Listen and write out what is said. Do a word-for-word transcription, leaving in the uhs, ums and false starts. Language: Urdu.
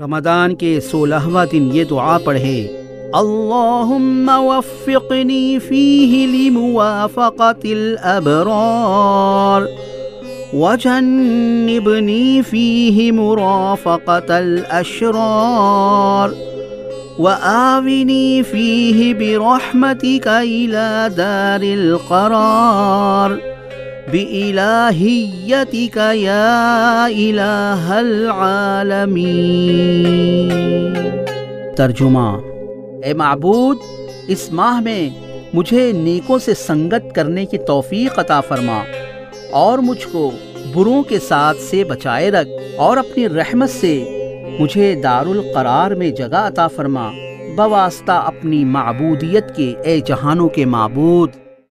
رمضان کے سولہواں دن یہ دعا پڑھیں، اللہم وفقنی فیہ لموافقت الابرار وجنبنی فیہ مرافقت الاشرار وآونی فیہ برحمتک الی دار القرار بِإِلَٰہِیَّتِكَ یا الٰہ العالمین۔ ترجمہ: اے معبود، اس ماہ میں مجھے نیکوں سے سنگت کرنے کی توفیق عطا فرما اور مجھ کو بروں کے ساتھ سے بچائے رکھ، اور اپنی رحمت سے مجھے دار القرار میں جگہ عطا فرما بواسطہ اپنی معبودیت کے، اے جہانوں کے معبود۔